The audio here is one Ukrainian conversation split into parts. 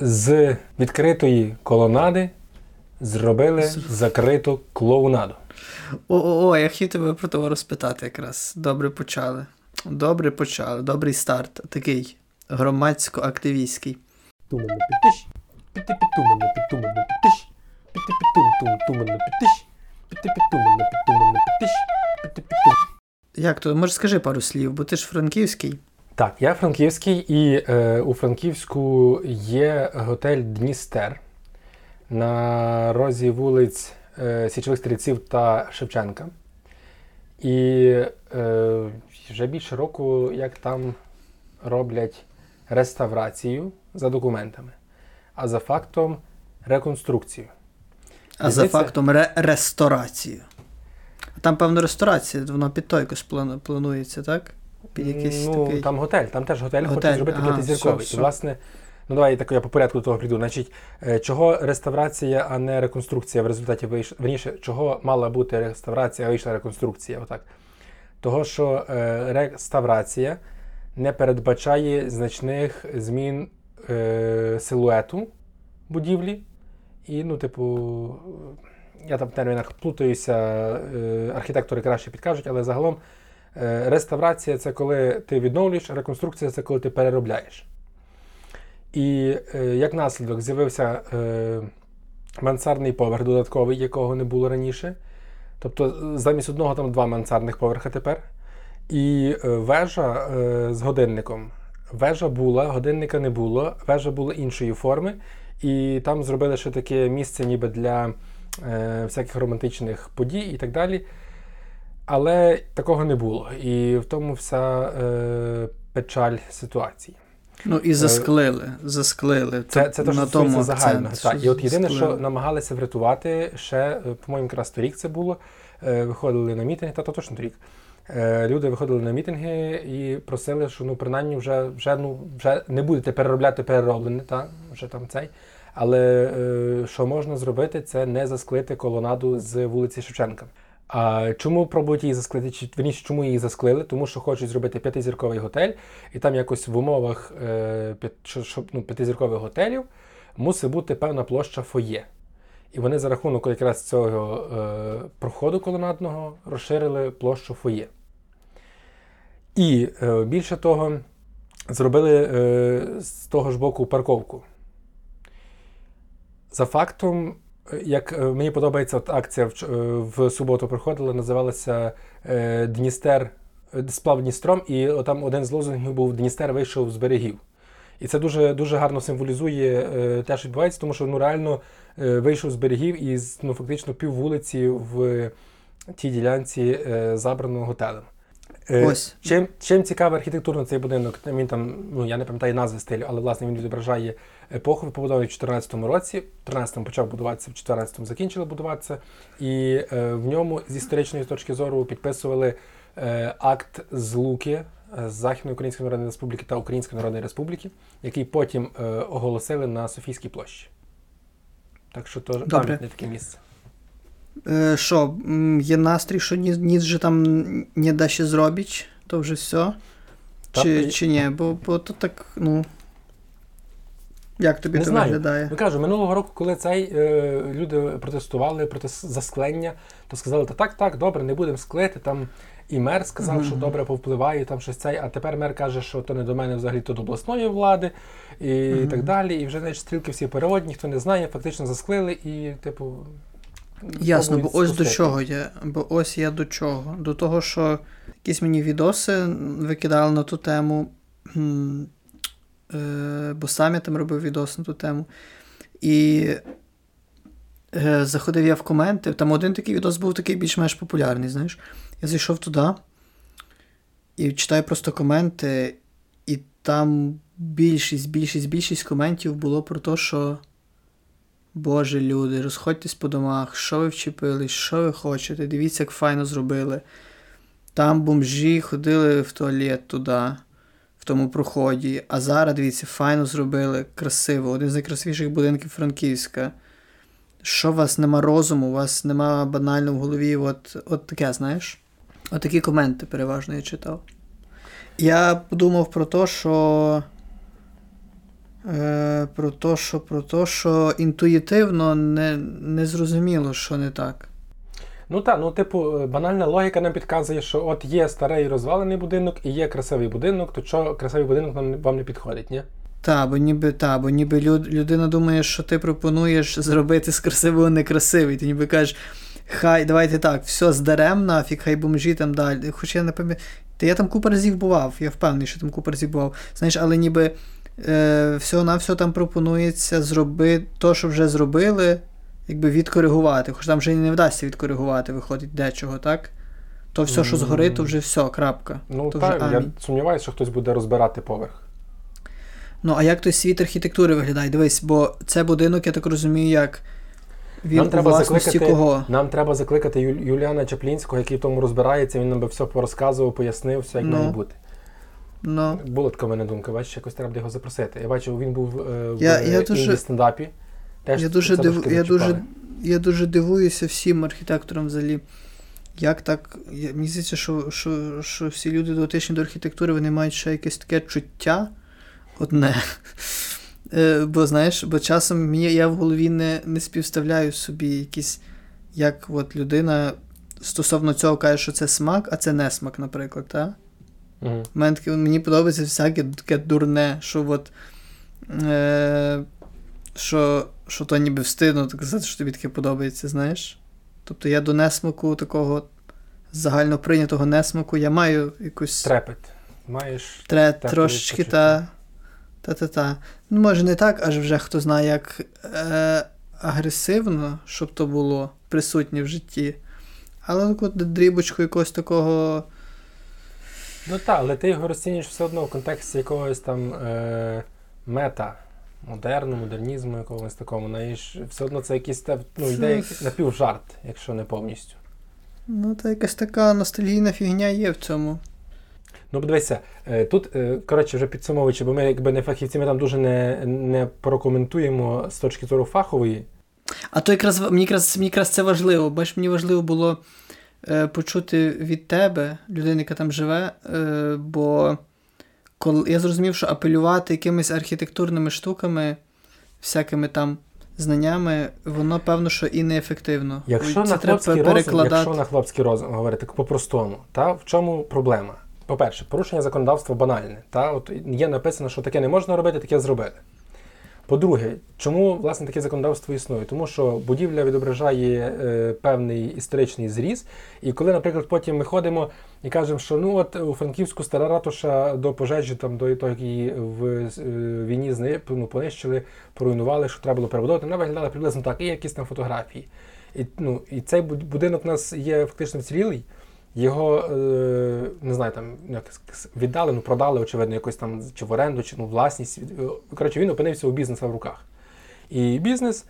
З відкритої колонади зробили закриту клоунаду. О, я хотів тебе про того розпитати якраз. Добре почали. Добрий старт. Такий громадсько-активістський. Як то? Може, скажи пару слів, бо ти ж франківський. Так, я франківський, і у Франківську є готель «Дністер» на розі вулиць Січових Стрільців та Шевченка. І вже більше року, як там роблять реставрацію за документами, а за фактом реконструкцію. А за фактом ресторацію. Там, певно, ресторація, воно під той якось планується, так? Під якийсь такий... Там готель, там теж готель. Хочуть зробити п'ятизірковий. І, власне, давай я по порядку до того прийду. Значить, чого реставрація, а не реконструкція в результаті вийшла? Верніше, чого мала бути реставрація, а вийшла реконструкція? Отак. Того, що реставрація не передбачає значних змін силуету будівлі. І, я там в термінах плутаюся, архітектори краще підкажуть, але загалом реставрація – це коли ти відновлюєш, реконструкція – це коли ти переробляєш. І як наслідок з'явився мансардний поверх додатковий, якого не було раніше. Тобто замість одного там два мансардних поверха тепер. І вежа з годинником. Вежа була, годинника не було, вежа була іншої форми. І там зробили ще таке місце ніби для всяких романтичних подій і так далі. Але такого не було. І в тому вся печаль ситуації. І засклили. Це те, що стосується загально. І от єдине, що намагалися врятувати ще, по-моєму, якраз торік це було, виходили на мітинги, точно торік. Люди виходили на мітинги і просили, що принаймні вже не будете переробляти перероблене, вже там цей. Але що можна зробити, це не засклити колонаду з вулиці Шевченка. А чому пробують її засклити? Чому її засклили? Тому що хочуть зробити п'ятизірковий готель, і там якось в умовах п'ятизіркових готелів мусить бути певна площа фоє. І вони за рахунок якраз цього проходу колонадного розширили площу фоє. І більше того, зробили з того ж боку парковку. За фактом, як мені подобається, от акція в суботу проходила, називалася «Дністер, сплав Дністром», і там один з лозунгів був «Дністер вийшов з берегів». І це дуже, дуже гарно символізує те, що відбувається, тому що реально вийшов з берегів і фактично пів вулиці в тій ділянці забрано готелем. Ось. Чим цікавий архітектурно цей будинок? Він там, я не пам'ятаю назви стилю, але власне він відображає епоху, побудований в 14-му році. В 13-му почав будуватися, в 14-му закінчили будуватися. І в ньому з історичної точки зору підписували акт злуки з Західної Української Народної Республіки та Української Народної Республіки, який потім оголосили на Софійській площі. Так що теж пам'ятне таке місце. Що, є настрій, що ніч же там не да ще зробіч, то вже все? Чи ні? Бо то так, як тобі не це знаю. Виглядає? Я кажу, минулого року, коли люди протестували проти засклення, то сказали, так, добре, не будемо склити, там і мер сказав, що добре повпливає, там щось а тепер мер каже, що то не до мене взагалі, то до обласної влади, і так далі, і вже, стрілки всі переводні, ніхто не знає, фактично засклили, і, Ясно, бо ось до чого я. До того, що якісь мені відоси викидали на ту тему, бо сам я там робив відос на ту тему. І заходив я в коменти, там один такий відос був такий більш-менш популярний, знаєш. Я зайшов туди і читаю просто коменти, і там більшість коментів було про те, що Боже, люди, розходьтесь по домах, що ви вчепились, що ви хочете, дивіться, як файно зробили. Там бомжі ходили в туалет туди, в тому проході, а зараз, дивіться, файно зробили, красиво, один з найкрасивіших будинків Франківська. Що у вас нема розуму, у вас нема банально в голові, от таке, знаєш? От такі коменти переважно я читав. Я подумав про те, що Про те, що інтуїтивно не зрозуміло, що не так. Ну так, банальна логіка нам підказує, що от є старий розвалений будинок і є красивий будинок, то що красивий будинок вам не підходить, ні? Бо ніби людина думає, що ти пропонуєш зробити з красивого некрасивий. Ти ніби кажеш, хай, давайте так, все здарем нафік, хай бомжі там далі. Хоча я не пам'ятаю, я там купу разів бував, я впевнений, що там купу разів бував. Знаєш, але ніби всього-навсього там пропонується зробити то, що вже зробили, якби відкоригувати. Хоч там вже не вдасться відкоригувати, виходить, дечого, так? То все, що згори, то вже все, крапка. Ну то так, я сумніваюся, що хтось буде розбирати поверх. Ну, а як той світ архітектури виглядає? Дивись, бо це будинок, я так розумію, як він у власності кого? Нам треба закликати Юліана Чеплінського, який в тому розбирається, він нам би все порозказував, пояснив, все, як має бути. Була така в мене думка, бачиш, якось треба його запросити. Я бачив, він був в стендапі. Я дуже дивуюся всім архітекторам взагалі. Як так? Мені здається, що всі люди дотичні до архітектури, вони мають ще якесь таке чуття одне. Бо часом я в голові не співставляю собі якісь, як от людина стосовно цього каже, що це смак, а це не смак, наприклад, так? Мені подобається всяке таке дурне, що от що то ніби встидно так казати, що тобі таке подобається, знаєш? Тобто я до несмаку такого загально прийнятого несмаку, я маю якусь... Трепет. Маєш... Трошечки, та. Ну, може не так, аж вже хто знає, як агресивно, щоб то було присутнє в житті. Але таку дрібочку якогось такого... Ну так, але ти його розцінюєш все одно в контексті якогось там модерну, модернізму якогось такому. Все одно це якийсь йде напівжарт, якщо не повністю. Ну та якась така ностальгійна фігня є в цьому. Ну подивися, тут, коротше, вже підсумовуючи, бо ми якби не фахівці, ми там дуже не прокоментуємо з точки зору фахової. А то якраз мені якраз це важливо, бач, мені важливо було почути від тебе, людини, яка там живе, бо коли я зрозумів, що апелювати якимись архітектурними штуками, всякими там знаннями, воно, певно, що і неефективно. Якщо на хлопський розум говорити по-простому, в чому проблема? По-перше, порушення законодавства банальне. От є написано, що таке не можна робити, таке зробили. По-друге, чому, власне, таке законодавство існує? Тому що будівля відображає певний історичний зріз, і коли, наприклад, потім ми ходимо і кажемо, що у Франківську стара ратуша до пожежі, до того, як її в війні понищили, поруйнували, що треба було перебудовувати, вона виглядала приблизно так, і якісь там фотографії. І цей будинок у нас є фактично вцілілий, його, не знаю, там віддали, продали, очевидно, якось там чи в оренду, чи власність. Коротше, він опинився у бізнеса в руках. І бізнес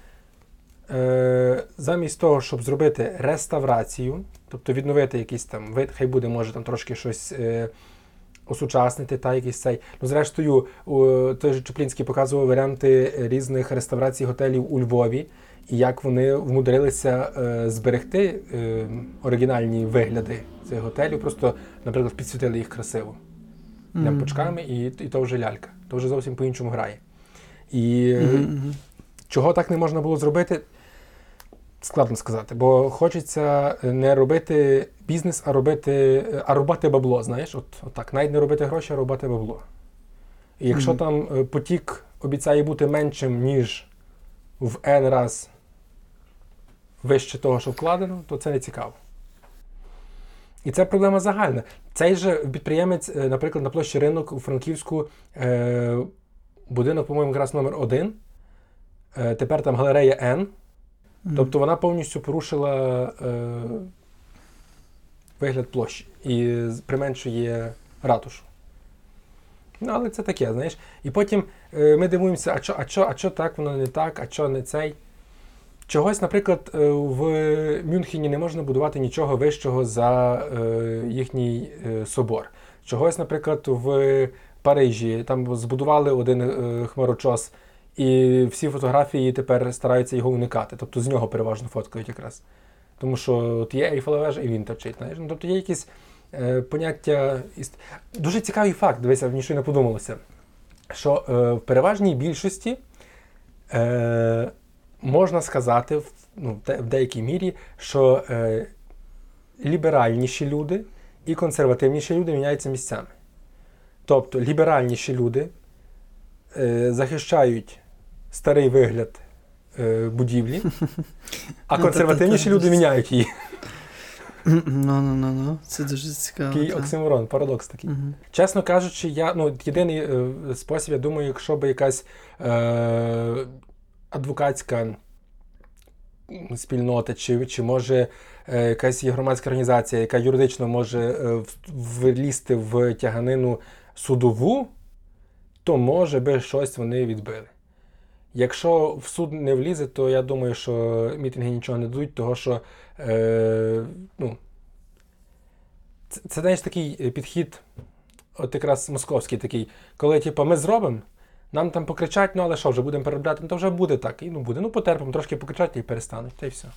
замість того, щоб зробити реставрацію, тобто відновити якийсь там вид, хай буде, може там трошки щось осучаснити, якийсь цей. Зрештою, той же Чеплінський показував варіанти різних реставрацій готелів у Львові, і як вони вмудрилися зберегти оригінальні вигляди цих готелів, просто, наприклад, підсвітили їх красиво лямпочками, і то вже лялька, то вже зовсім по-іншому грає. І чого так не можна було зробити, складно сказати, бо хочеться не робити бізнес, а рубати бабло, знаєш, отак, навіть не робити гроші, а рубати бабло. І якщо там потік обіцяє бути меншим, ніж в N раз вище того, що вкладено, то це не цікаво. І це проблема загальна. Цей же підприємець, наприклад, на площі Ринок у Франківську, будинок, по-моєму, якраз номер 1, тепер там галерея N, тобто вона повністю порушила вигляд площі і применшує ратушу. Але це таке, знаєш. І потім ми дивуємося, а що так, воно не так, а що не цей. Чогось, наприклад, в Мюнхені не можна будувати нічого вищого за їхній собор. Чогось, наприклад, в Парижі там збудували один хмарочос, і всі фотографії тепер стараються його уникати. Тобто з нього переважно фоткають якраз. Тому що от є Ейфелева вежа, і він торчить. Тобто є якісь поняття... Дуже цікавий факт, дивися, мені щойно подумалося, що в переважній більшості можна сказати, в деякій мірі, що ліберальніші люди і консервативніші люди міняються місцями. Тобто ліберальніші люди захищають старий вигляд будівлі, а консервативніші люди міняють її. Це дуже цікаво. Такий оксиморон, парадокс такий. Чесно кажучи, єдиний спосіб, я думаю, якщо б якась адвокатська спільнота, чи може якась громадська організація, яка юридично може влізти в тяганину судову, то може би щось вони відбили. Якщо в суд не влізе, то я думаю, що мітинги нічого не дадуть, того що це знаєш, такий підхід, от якраз московський такий, коли ми зробимо, нам там покричать, але що, вже будемо переробляти, то вже буде так, і буде, потерпимо, трошки покричать і перестануть, та й все.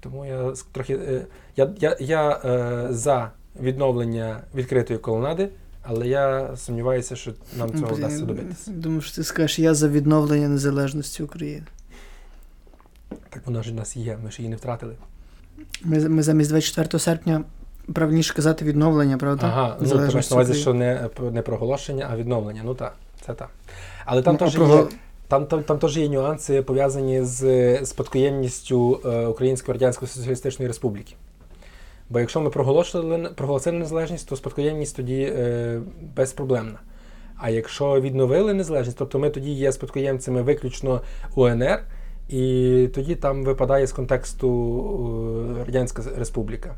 Тому я трохи, за відновлення відкритої колонади, але я сумніваюся, що нам цього вдасться добитися. Думаю, що ти скажеш, я за відновлення незалежності України. Так вона ж у нас є, ми ж її не втратили. Ми замість 24 серпня правильніше казати відновлення, правда? Ага, ти маєш на увазі, що не проголошення, а відновлення, так, це так. Але там теж є нюанси, пов'язані з спадкоємністю Української Радянської Соціалістичної Республіки. Бо якщо ми проголосили незалежність, то спадкоємність тоді безпроблемна. А якщо відновили незалежність, тобто ми тоді є спадкоємцями виключно УНР, і тоді там випадає з контексту Радянська Республіка.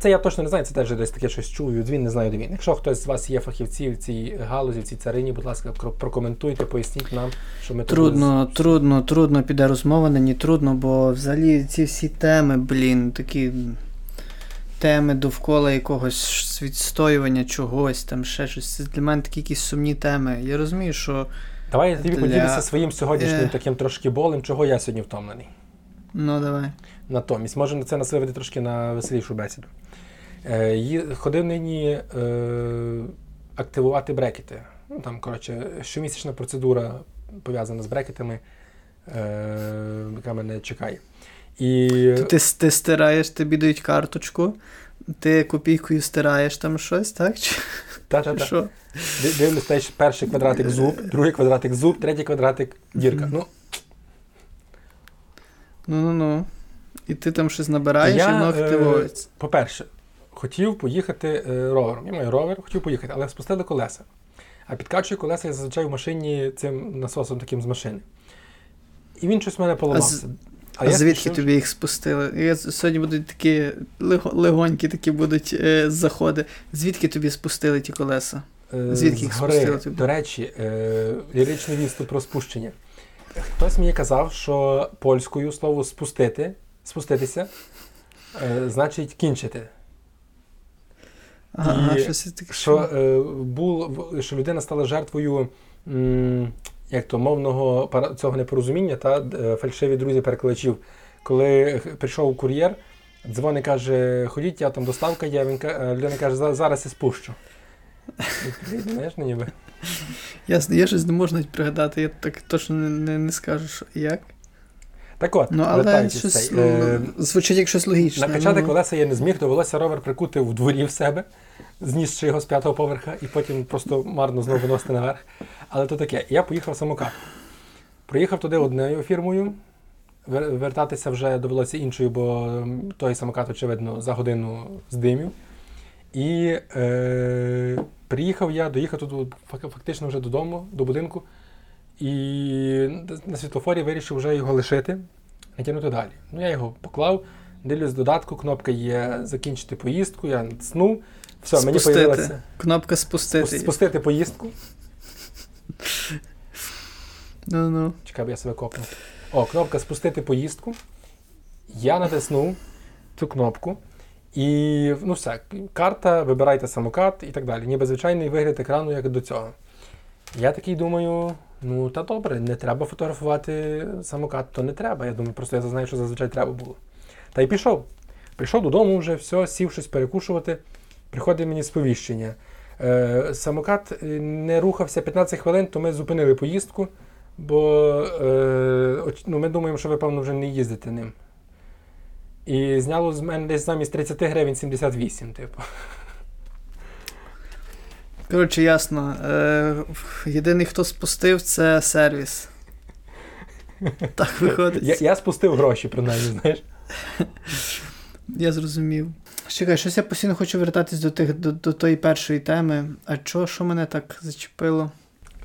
Це я точно не знаю, це теж десь таке щось чую, дзвін, не знаю, дзвін. Якщо хтось з вас є фахівці в цій галузі, в цій царині, будь ласка, прокоментуйте, поясніть нам, що ми... Трудно піде розмова, не трудно, бо взагалі ці всі теми, такі... теми довкола якогось відстоювання чогось, там ще щось. Це для мене такі якісь сумні теми. Я розумію, що... Давай я тобі поділюся своїм сьогоднішнім таким трошки болем, чого я сьогодні втомлений. Давай. Натомість. Може це нас виведе трошки на веселішу бесіду. Ходив нині активувати брекети. Там, щомісячна процедура пов'язана з брекетами, яка мене чекає. Ти стираєш, тобі дають карточку, ти копійкою стираєш там щось, так? Так. Дивлюсь, перший квадратик зуб, другий квадратик зуб, третій квадратик дірка. І ти там щось набираєш, і воно активується. По-перше, хотів поїхати ровером. Я маю ровер, хотів поїхати, але спустили колеса. А підкачую колеса я зазвичай в машині цим насосом таким з машини. І він щось в мене поламався. А звідки тобі їх спустили? Сьогодні будуть такі легонькі такі будуть заходи. Звідки тобі спустили ті колеса? Звідки їх спустили тобі? До речі, ліричний відступ про спущення. Хтось мені казав, що польською слово «спустити», «спуститися» значить «кінчити». І що людина стала жертвою... мовного цього непорозуміння та фальшиві друзі-перекладачів. Коли прийшов кур'єр, дзвонить, каже, ходіть, я там доставка є, людина каже, зараз я спущу. Знаєш, ніби. Ясно, я щось не можу навіть пригадати, я так точно не скажу, що як. Так от, вертаючись. Звучить як щось логічне. Накачати колеса я не зміг, довелося ровер прикути в дворі в себе, знісши його з 5-го поверха і потім просто марно знову виносити наверх. Але то таке, я поїхав самокат. Приїхав туди одною фірмою, вертатися вже довелося іншою, бо той самокат, очевидно, за годину здимів. І приїхав я, доїхав тут фактично вже додому, до будинку, і на світлофорі вирішив вже його лишити, натягнути далі. Я його поклав, дивлюсь додатку, кнопка є «Закінчити поїздку», я натиснув. Все, спустити. Мені появилася... Кнопка «Спустити». «Спустити поїздку». Чекай, бо я себе копну. Кнопка «Спустити поїздку». Я натиснув цю кнопку. І, все, карта, вибирайте самокат і так далі. Ніби звичайний вигляд екрану, як до цього. Я такий думаю, та добре, не треба фотографувати самокат, то не треба. Я думаю, просто я знаю, що зазвичай треба було. Та й пішов. Прийшов додому вже, все, сів щось перекушувати. Приходить мені сповіщення. Самокат не рухався 15 хвилин, то ми зупинили поїздку, бо ми думаємо, що ви, певно, вже не їздите ним. І зняло з мене десь замість 30 гривень 78, типу. Коротше, ясно. Єдиний, хто спустив, це сервіс. Так виходить. Я спустив гроші, принаймні, знаєш. Я зрозумів. Чекай, щось я постійно хочу вертатись до тої першої теми. А що мене так зачепило?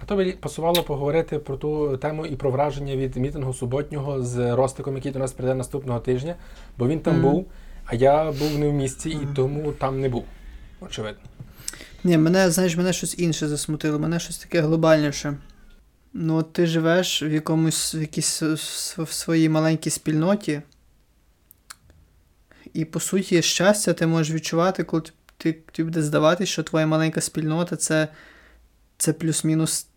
А то би пасувало поговорити про ту тему і про враження від мітингу суботнього з Ростиком, який до нас прийде наступного тижня, бо він там був, а я був не в місті і тому там не був, очевидно. Ні, мене щось інше засмутило, мене щось таке глобальніше. Ну, от ти живеш в своїй маленькій спільноті, і, по суті, щастя ти можеш відчувати, коли ти буде здаватись, що твоя маленька спільнота – це плюс-мінус,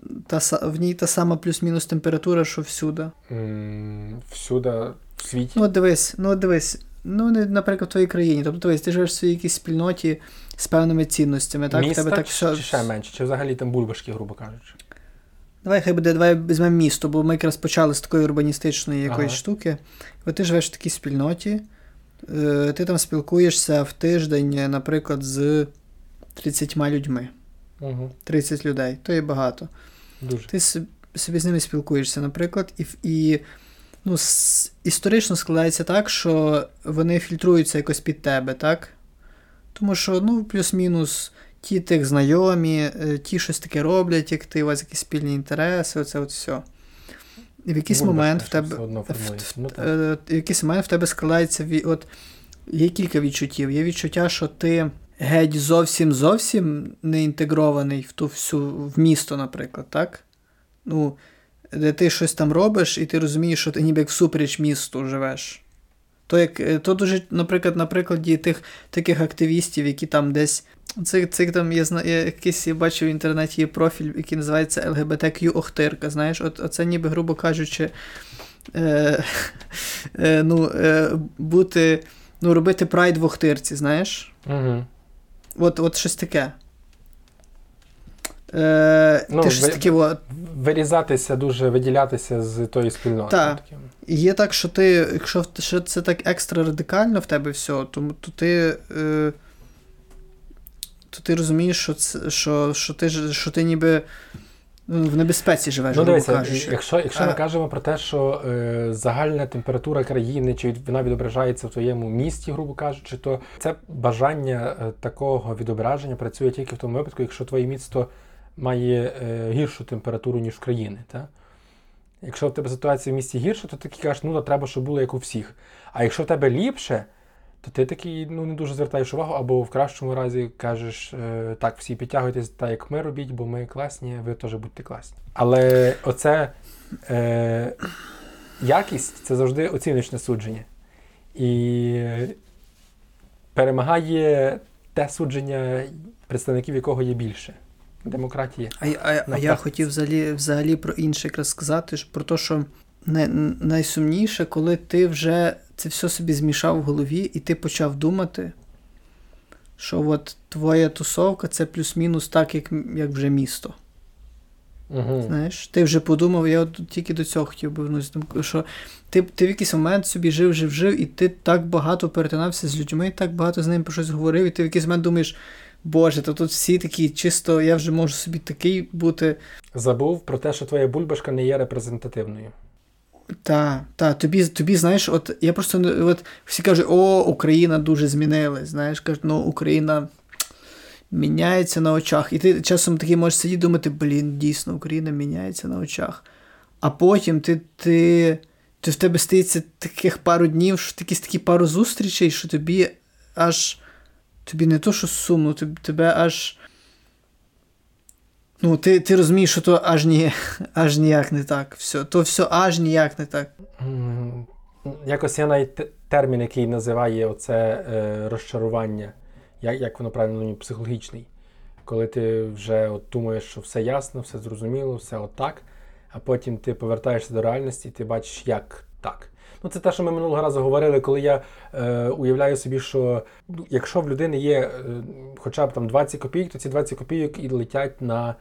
в ній та сама плюс-мінус температура, що всюди. Всюди в світі? Ну, дивись. Ну, наприклад, в твоїй країні. Тобто, ти живеш в своїй якійсь спільноті з певними цінностями, так? Міста тебе так, чи ще менше? Чи взагалі там бульбашки, грубо кажучи? Давай візьмемо місто, бо ми якраз почали з такої урбаністичної якоїсь штуки. Бо ти живеш в такій спільноті, ти там спілкуєшся в тиждень, наприклад, з 30 людьми. 30 людей. То є багато. Дуже. Ти собі з ними спілкуєшся, наприклад, Ну, історично складається так, що вони фільтруються якось під тебе, так? Тому що, плюс-мінус, ті тих знайомі, ті щось таке роблять, як ти, у вас якісь спільні інтереси, оце от все. І в якийсь момент в тебе складається, от, є кілька відчуттів. Є відчуття, що ти геть зовсім-зовсім не інтегрований в місто, наприклад, так? Ну, де ти щось там робиш, і ти розумієш, що ти ніби як всупереч місту живеш. То дуже, наприклад, на прикладі тих таких активістів, які там десь... Цих там я бачив в інтернеті є профіль, який називається ЛГБТК-Охтирка, знаєш? Оце ніби, грубо кажучи, робити прайд в Охтирці, знаєш? Угу. От щось таке. Вирізатися дуже, виділятися з тої спільноти. Так. Є так, що ти, якщо це так екстра радикально в тебе все, то ти розумієш, що ти ніби в небезпеці живеш. Ну, дивіться, якщо ми кажемо про те, що загальна температура країни, чи вона відображається в твоєму місті, грубо кажучи, то це бажання такого відображення працює тільки в тому випадку, якщо твоє місто має гіршу температуру, ніж в країни. Та? Якщо в тебе ситуація в місті гірша, то ти кажеш, треба, щоб було як у всіх. А якщо в тебе ліпше, то ти такий, не дуже звертаєш увагу, або в кращому разі кажеш, так, всі підтягуйтесь, так, як ми робіть, бо ми класні, ви теж будьте класні. Але оце якість – це завжди оціночне судження. І перемагає те судження, представників якого є більше. Демократії. А я хотів взагалі про інше якраз сказати, про те, що найсумніше, коли ти вже це все собі змішав в голові, і ти почав думати, що от твоя тусовка – це плюс-мінус так, як вже місто. Угу. Знаєш, ти вже подумав, я от тільки до цього хотів би вносити, що ти в якийсь момент собі жив, і ти так багато перетинався з людьми, так багато з ними про щось говорив, і ти в якийсь момент думаєш, Боже, то тут всі такі, чисто, я вже можу собі такий бути. Забув про те, що твоя бульбашка не є репрезентативною. Так, тобі, знаєш, от я просто, всі кажуть, Україна дуже змінилась, знаєш, кажуть, Україна міняється на очах. І ти часом такий можеш сидіти і думати, дійсно, Україна міняється на очах. А потім ти в тебе стається таких пару днів, що такі пару зустрічей, що тобі аж... Тобі не то, що сумно, тебе аж... ти розумієш, що то аж ніяк не так. Все аж ніяк не так. Якось є навіть термін, який називає оце розчарування. Як воно правильно, психологічний. Коли ти вже думаєш, що все ясно, все зрозуміло, все отак, а потім ти повертаєшся до реальності і ти бачиш, як так. Ну, це те, що ми минулого разу говорили, коли я уявляю собі, що якщо в людини є хоча б там 20 копійок, то ці 20 копійок і летять на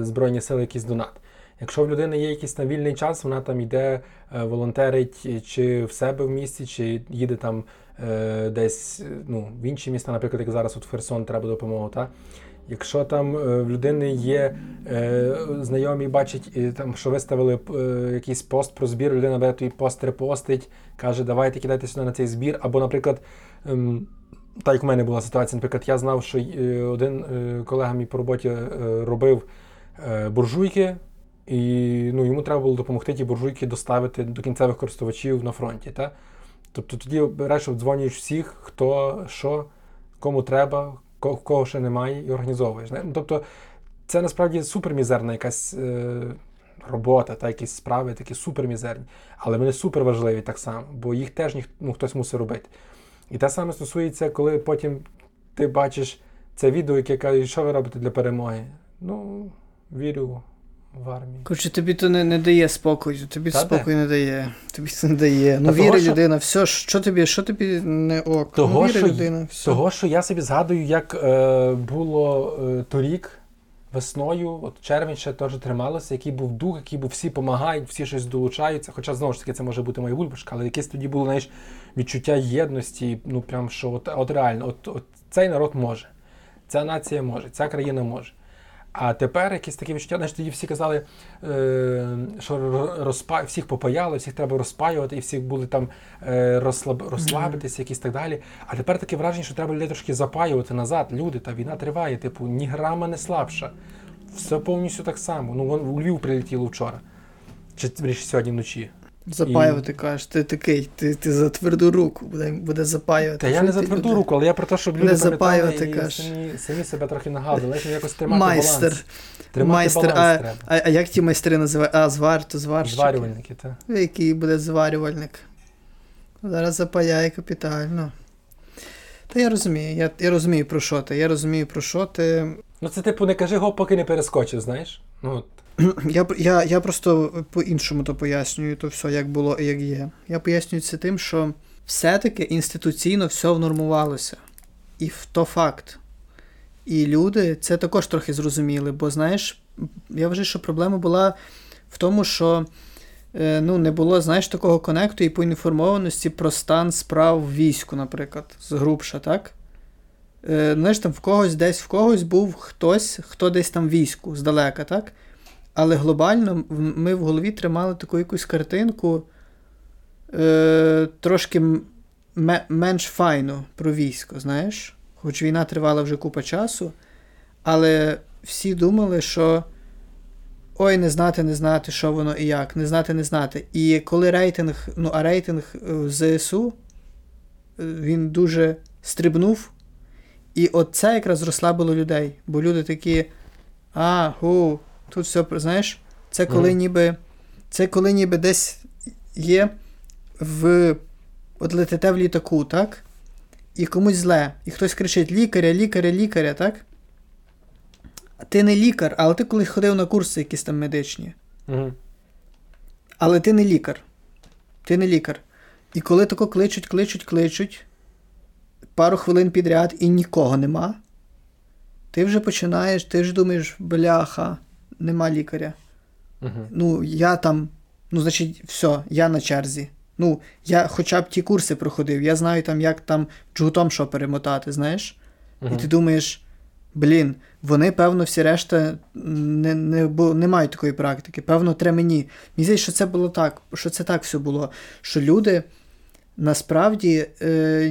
Збройні сили якийсь донат. Якщо в людини є якийсь там вільний час, вона там йде, волонтерить чи в себе в місті, чи їде там десь ну, в інші міста, наприклад, як зараз от Херсон треба допомогу, та? Якщо там в людини є знайомі, бачать, там, що виставили якийсь пост про збір, людина бере той пост, репостить, каже, давайте кидайте сюди на цей збір. Або, наприклад, так як в мене була ситуація, наприклад, я знав, що один колега мій по роботі робив буржуйки, і ну, йому треба було допомогти ті буржуйки доставити до кінцевих користувачів на фронті. Та? Тобто тоді береш, обдзвонюєш всіх, хто, що, кому треба, кого ще немає, і організовуєш. Тобто це насправді супермізерна якась робота, та якісь справи такі супермізерні, але вони суперважливі так само, бо їх теж хтось мусить робити. І те саме стосується, коли потім ти бачиш це відео, яке каже, що ви робите для перемоги? Ну, вірю в армію. Короче, тобі то не дає спокою, тобі спокою не дає. Тобі це не дає. Ну, віри, що... людина, все, що тобі не ок. Того, ну, віри, що... людина, все. Того, що я собі згадую, як було торік, весною, от червень ще теж трималося, який був дух, який був всі допомагають, всі щось долучаються, хоча, знову ж таки, це може бути моя бульбашка, але якесь тоді було, знаєш, відчуття єдності, ну, прям, що от реально, от цей народ може, ця нація може, ця країна може. А тепер якісь такі відчуття, знаєш, тоді всі казали, що всіх попаяли, всіх треба розпаювати, і всі були там розслабитися, якісь так далі. А тепер таке враження, що треба людей трошки запаювати назад. Люди, та війна триває, типу, ні грама не слабша. Все повністю так само. Ну, вон у Львів прилетіло вчора. Чи сьогодні вночі. Запаювати, кажеш, ти такий, ти за тверду руку буде запаювати. Та я не за тверду руку, але я про те, щоб люди запаювати, самі себе трохи нагадували, якось тримати майстер. Баланс. Тримати баланс треба. А як ті майстри називають? Зварщики. Зварювальники, так. Який буде зварювальник? Зараз запаяє капітально. Та я розумію, я розумію, про що ти, Ну це типу не кажи го, поки не перескочив, знаєш? Ну, я просто по-іншому то пояснюю, то все, як було і як є. Я пояснюю це тим, що все-таки інституційно все внормувалося. І то факт. І люди це також трохи зрозуміли, бо, знаєш, я вважаю, що проблема була в тому, що ну, не було, знаєш, такого конекту і поінформованості про стан справ в війську, наприклад, згрубша, так? Знаєш, там в когось був хтось, хто десь там в війську, здалека, так? Але глобально ми в голові тримали таку якусь картинку трошки менш файну про військо, знаєш? Хоч війна тривала вже купа часу, але всі думали, що ой, не знати, що воно і як, не знати. І коли рейтинг, ну а рейтинг ЗСУ, він дуже стрибнув, і от це якраз розслабило людей, бо люди такі, тут все, знаєш, це коли ніби десь є от летите в літаку, так? І комусь зле, і хтось кричить лікаря, так? Ти не лікар, але ти колись ходив на курси якісь там медичні. Mm-hmm. Але ти не лікар. І коли тако кличуть, пару хвилин підряд і нікого нема, ти вже думаєш, бляха, нема лікаря. Uh-huh. Ну, я там, ну, значить, все, я на черзі. Ну, я хоча б ті курси проходив, я знаю там, як там джгутом що перемотати, знаєш? Uh-huh. І ти думаєш, блін, вони, певно, всі решта не мають такої практики, певно, мені. Мені здається, що це було так, що це так все було, що люди насправді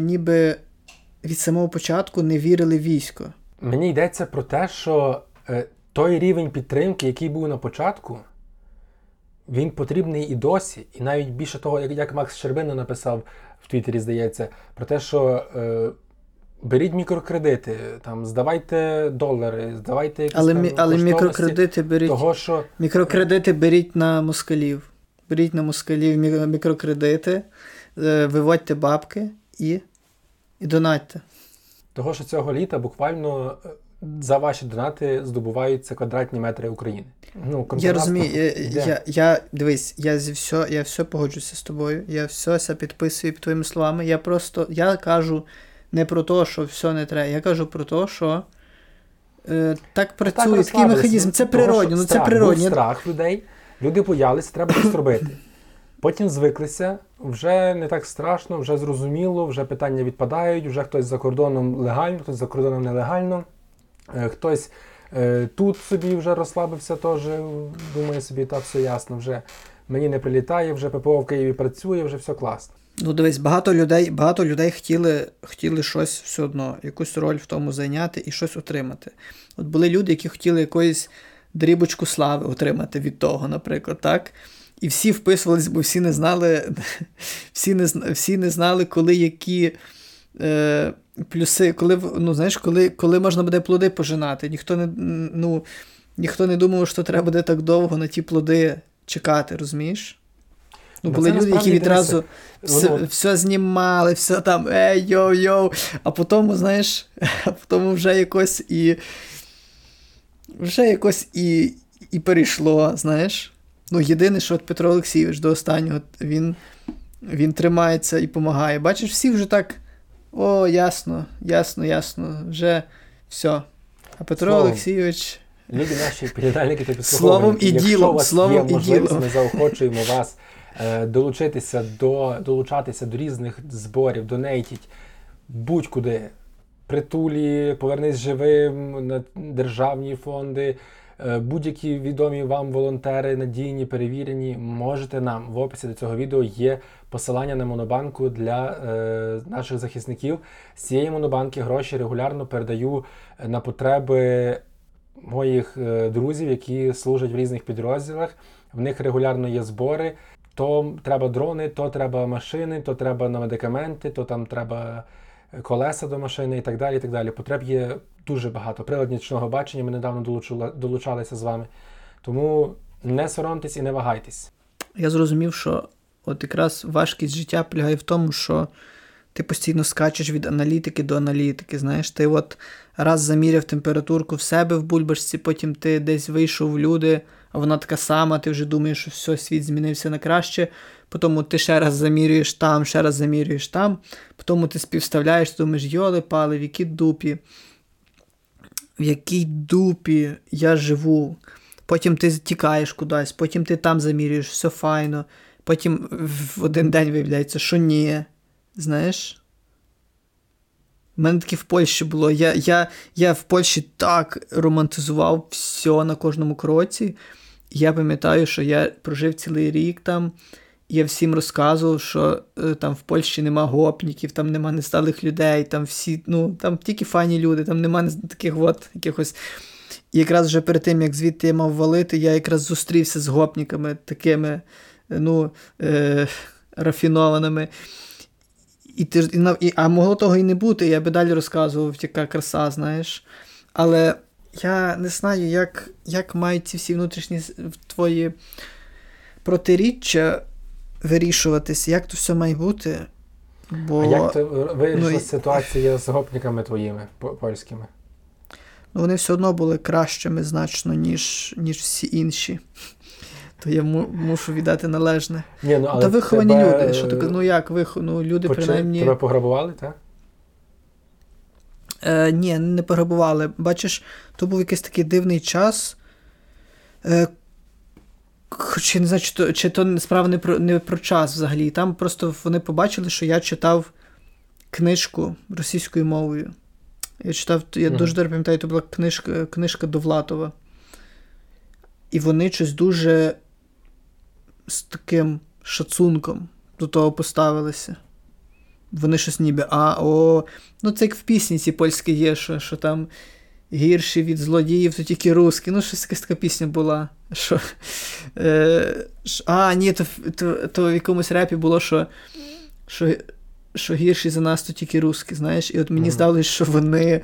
ніби від самого початку не вірили в військо. Мені йдеться про те, що той рівень підтримки, який був на початку, він потрібний і досі. І навіть більше того, як Макс Щербина написав в Твіттері, здається, про те, що беріть мікрокредити, там, здавайте долари, здавайте якісь коштовності. Але мікрокредити беріть на москалів. Беріть на москалів мікрокредити, виводьте бабки і донатьте. Того, що цього літа буквально за ваші донати здобуваються квадратні метри України. Ну, я розумію, дивись, я все погоджуся з тобою, я все підписую під твоїми словами. Я кажу не про те, що все не треба, я кажу про те, що так працює, такий механізм. Це природньо, Був страх людей, люди боялись, треба щось робити. Потім звиклися, вже не так страшно, вже зрозуміло, вже питання відпадають, вже хтось за кордоном легально, хтось за кордоном нелегально, хтось тут собі вже розслабився теж, думає собі, та все ясно, вже мені не прилітає, вже ППО в Києві працює, вже все класно. Ну дивись, багато людей хотіли щось все одно, якусь роль в тому зайняти і щось отримати. От були люди, які хотіли якоїсь дрібочку слави отримати від того, наприклад, так? І всі вписувались, бо всі не знали, коли які плюси, коли можна буде плоди пожинати. Ніхто не думав, що треба буде так довго на ті плоди чекати, розумієш? Ну, були люди, які відразу все знімали, все там, а потім, знаєш, вже якось і перейшло, знаєш. Ну, єдине, що от Петро Олексійович до останнього, він тримається і допомагає. Бачиш, всі вже так, ясно, вже все. А Петро Олексійович... Люди наші передальники та підслуховувальники, якщо у вас є можливість, ми заохочуємо вас долучатися до різних зборів, донейтіть будь-куди. Притулі, повернись живим, на державні фонди, будь-які відомі вам волонтери, надійні, перевірені, можете нам. В описі до цього відео є посилання на Монобанку для наших захисників. З цієї Монобанки гроші регулярно передаю на потреби моїх друзів, які служать в різних підрозділах. В них регулярно є збори. То треба дрони, то треба машини, то треба на медикаменти, то там треба колеса до машини і так далі, і так далі. Потреб є дуже багато. Прилади нічного бачення ми недавно долучалися з вами. Тому не соромтесь і не вагайтесь. Я зрозумів, що от якраз важкість життя полягає в тому, що ти постійно скачеш від аналітики до аналітики, знаєш. Ти от раз заміряв температурку в себе в бульбашці, потім ти десь вийшов в люди, а вона така сама, ти вже думаєш, що все, світ змінився на краще. Потім ти ще раз замірюєш там. Потім ти співставляєш, думаєш, йоли-пали, в якій дупі я живу. Потім ти тікаєш кудись, потім ти там замірюєш, все файно. Потім в один день виявляється, що ні. Знаєш? У мене таке в Польщі було. Я в Польщі так романтизував все на кожному кроці. Я пам'ятаю, що я прожив цілий рік там. Я всім розказував, що там в Польщі нема гопників, там нема несталих людей, там всі, там тільки файні люди, там нема таких якихось... І якраз вже перед тим, як звідти я мав валити, я якраз зустрівся з гопниками, такими, рафінованими. А могло того і не бути, я би далі розказував, яка краса, знаєш. Але я не знаю, як мають ці всі внутрішні твої протиріччя вирішуватись, як то все має бути. Бо... А як ти вирішила ситуація з гопниками твоїми, польськими? Ну, вони все одно були кращими значно, ніж всі інші. То я мушу віддати належне. Та виховані люди. Що таке? Люди принаймні... Тебе пограбували, так? Ні, не пограбували. Бачиш, то був якийсь такий дивний час. Чи не знаю, чи то справа не про час взагалі. Там просто вони побачили, що я читав книжку російською мовою. Я дуже добре пам'ятаю, то була книжка Довлатова. І вони щось дуже з таким шацунком до того поставилися. Вони щось ніби, це як в пісні ці польські є, що там гірші від злодіїв, то тільки русські. Щось така пісня була, що... то в якомусь репі було, що гірші за нас, то тільки русські, знаєш. І от мені здалося, що вони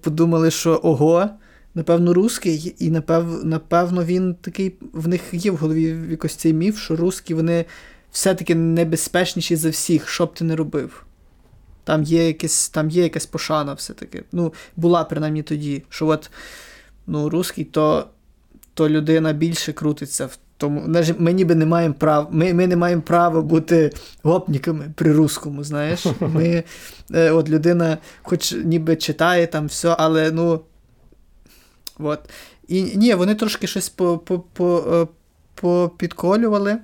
подумали, що напевно, русський, і напевно він такий, в них є в голові якось цей міф, що русські, вони все-таки небезпечніші за всіх, що б ти не робив. там є якась пошана все-таки. Ну, була принаймні тоді, що от, ну, русський, то людина більше крутиться. Тому ми ніби не маємо права, ми не маємо права бути гопніками при русскому, знаєш. Ми, от людина хоч ніби читає там все, але, ну, от. І ні, вони трошки щось попідколювали,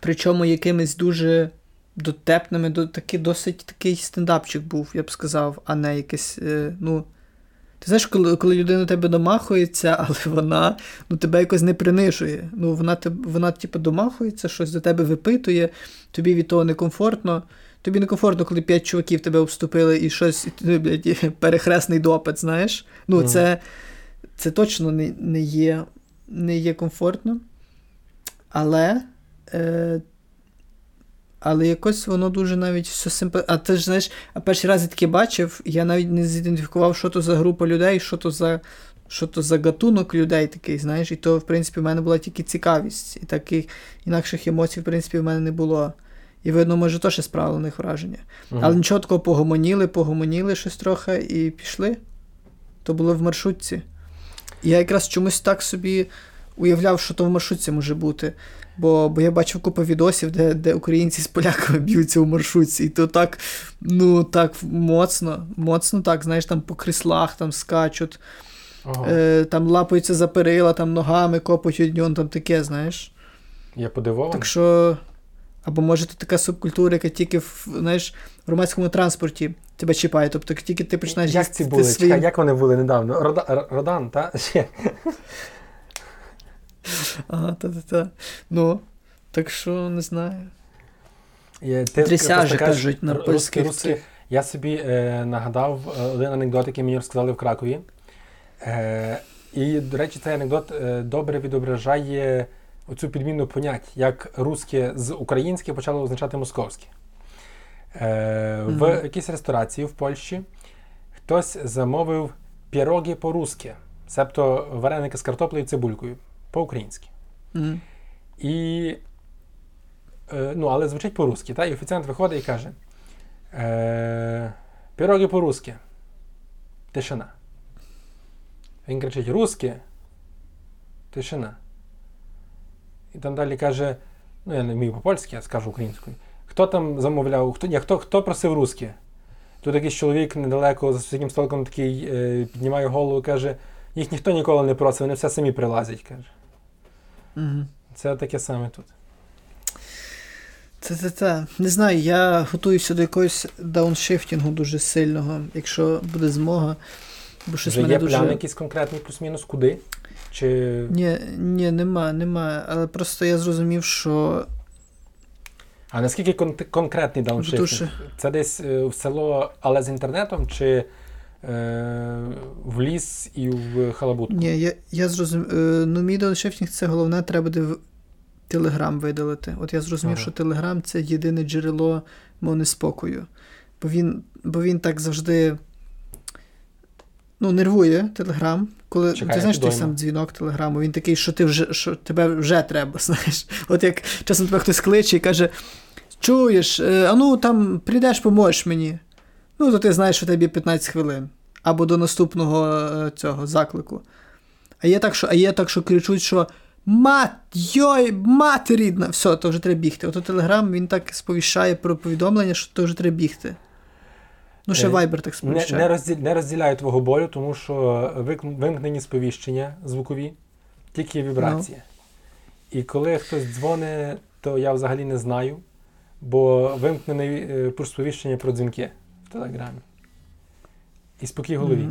причому якимись дуже дотепними, досить такий стендапчик був, я б сказав, а не якийсь, ну... Ти знаєш, коли людина тебе домахується, але вона, ну, тебе якось не принижує. Ну, вона типу, домахується, щось до тебе випитує, тобі від того некомфортно. Тобі некомфортно, коли 5 чуваків тебе обступили і щось, ну, блядь, перехресний допит, знаєш? Ну, це точно не є комфортно. Але якось воно дуже навіть все симпатично. А ти ж, знаєш, перший раз я таке бачив, я навіть не зідентифікував, що то за група людей, що то за гатунок людей такий, знаєш. І то, в принципі, в мене була тільки цікавість. І таких інакших емоцій, в принципі, в мене не було. І, видно, може, то ще справило на них враження. Угу. Але нічого такого, погомоніли щось трохи і пішли. То було в маршрутці. І я якраз чомусь так собі уявляв, що то в маршрутці може бути. Бо я бачив купу відосів, де українці з поляками б'ються у маршрутці. І то так, ну, так моцно так, знаєш, там по кріслах там скачуть, ага. Там лапаються за перила, там ногами копають одньон, там таке, знаєш. Я подивований. Так що, або може це така субкультура, яка тільки в, знаєш, в громадському транспорті тебе чіпає. Тобто тільки ти починаєш... Як ці були? Чекай, як вони були недавно? Родан, та? Ага, та-та-та. Ну, так що, не знаю. Трісяжі, кажуть, на польських. Я собі нагадав один анекдот, який мені розказали в Кракові. І, до речі, цей анекдот добре відображає оцю підміну понять, як русське з українське почало означати московське. В якійсь ресторації в Польщі хтось замовив піроги по-русски, себто вареники з картоплею і цибулькою. По-українськи. Mm-hmm. І, ну, але звучить по-русски, та? І офіціант виходить і каже: піроги по-русски. Тишина. Він кричить: русське. Тишина. І там далі каже: ну, я не вмію по-польськи, я скажу українською. Хто там замовляв? Хто просив русське? Тут якийсь чоловік недалеко за сусіднім столиком такий піднімає голову і каже: їх ніхто ніколи не просить, вони все самі прилазять, каже. Угу. Це таке саме тут. Це. Не знаю, я готуюся до якогось дауншифтінгу дуже сильного, якщо буде змога. Бо щось мене дуже... Є план якийсь конкретний плюс-мінус куди? Чи... Ні, нема. Але просто я зрозумів, що... А наскільки конкретний дауншифтінг? Це десь в село, але з інтернетом, чи... в ліс і в халабутку. Ні, я зрозумів. Ну, мій дауншифтінг — це головне, треба буде Телеграм видалити. От я зрозумів, що Телеграм — це єдине джерело мого неспокою. Бо він так завжди, ну, нервує Телеграм. Коли ти знаєш той сам дзвінок Телеграму, він такий, що тебе вже треба, знаєш. От як часом тебе хтось кличе і каже: чуєш, а ну там прийдеш, поможеш мені. Ну, то ти знаєш, що тобі 15 хвилин. Або до наступного цього заклику. А є так, що кричуть, що мать рідна! Все, то вже треба бігти. Ото Телеграм, він так сповіщає про повідомлення, що то вже треба бігти. Ну, ще Viber так сповіщає. Не розділяю твого болю, тому що вимкнені сповіщення звукові, тільки вібрація. No. І коли хтось дзвонить, то я взагалі не знаю, бо вимкнене сповіщення про дзвінки. Телеграмі. І спокій голові.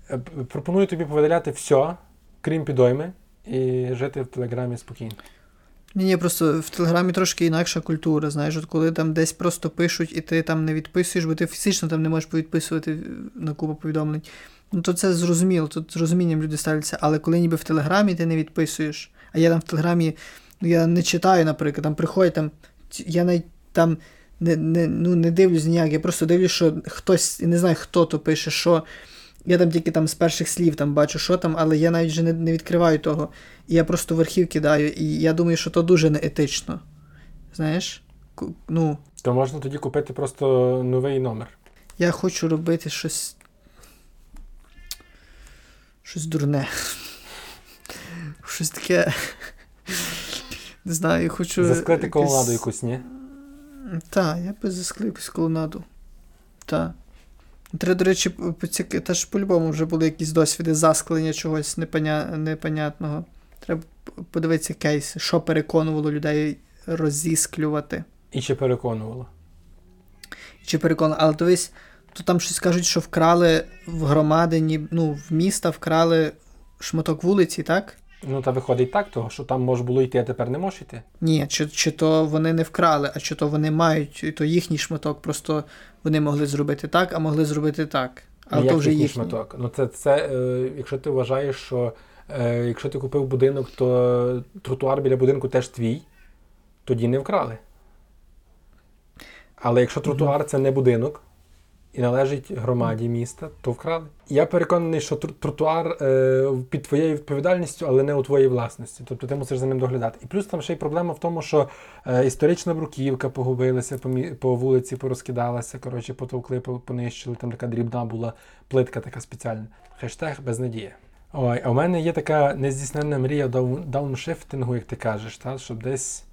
Mm-hmm. Пропоную тобі повидаляти все, крім підойми, і жити в Телеграмі спокійно. Ні, просто в Телеграмі трошки інакша культура, знаєш, от коли там десь просто пишуть, і ти там не відписуєш, бо ти фізично там не можеш повідписувати на купу повідомлень, ну то це зрозуміло, тут з розумінням люди ставляться, але коли ніби в Телеграмі ти не відписуєш, а я там в Телеграмі, ну я не читаю, наприклад, там приходять, там, я навіть там не дивлюсь ніяк, я просто дивлюсь, що хтось, не знаю, хто то пише, що, я там тільки там з перших слів там бачу, що там, але я навіть вже не відкриваю того, і я просто верхів кидаю, і я думаю, що то дуже неетично, знаєш, ну... То можна тоді купити просто новий номер. Я хочу робити щось... щось дурне. Щось таке... Не знаю, я хочу... Засклити колонаду якусь, ні? Так, я би засклив якусь колонаду. Так. Треба, до речі, теж по-любому вже були якісь досвіди засклення чогось непонятного. Треба подивитися кейси, що переконувало людей розісклювати. І чи переконувало? Але дивись, то там щось кажуть, що вкрали в громади, ну, в міста вкрали шматок вулиці, так? Ну, та виходить так, того, що там може було йти, а тепер не може йти? Ні, чи то вони не вкрали, а чи то вони мають, то їхній шматок, просто вони могли зробити так, а могли зробити так. А то вже їхній шматок. Ну, це якщо ти вважаєш, що якщо ти купив будинок, то тротуар біля будинку теж твій, тоді не вкрали. Але якщо тротуар це не будинок і належить громаді міста, то вкрали. Я переконаний, що тротуар під твоєю відповідальністю, але не у твоїй власності. Тобто ти мусиш за ним доглядати. І плюс там ще й проблема в тому, що історична бруківка погубилася, по вулиці порозкидалася, коротше, потовкли, понищили, там така дрібна була плитка така спеціальна. Хештег безнадія. Ой, а в мене є така нездійсненна мрія дауншифтингу, як ти кажеш, та? Щоб десь...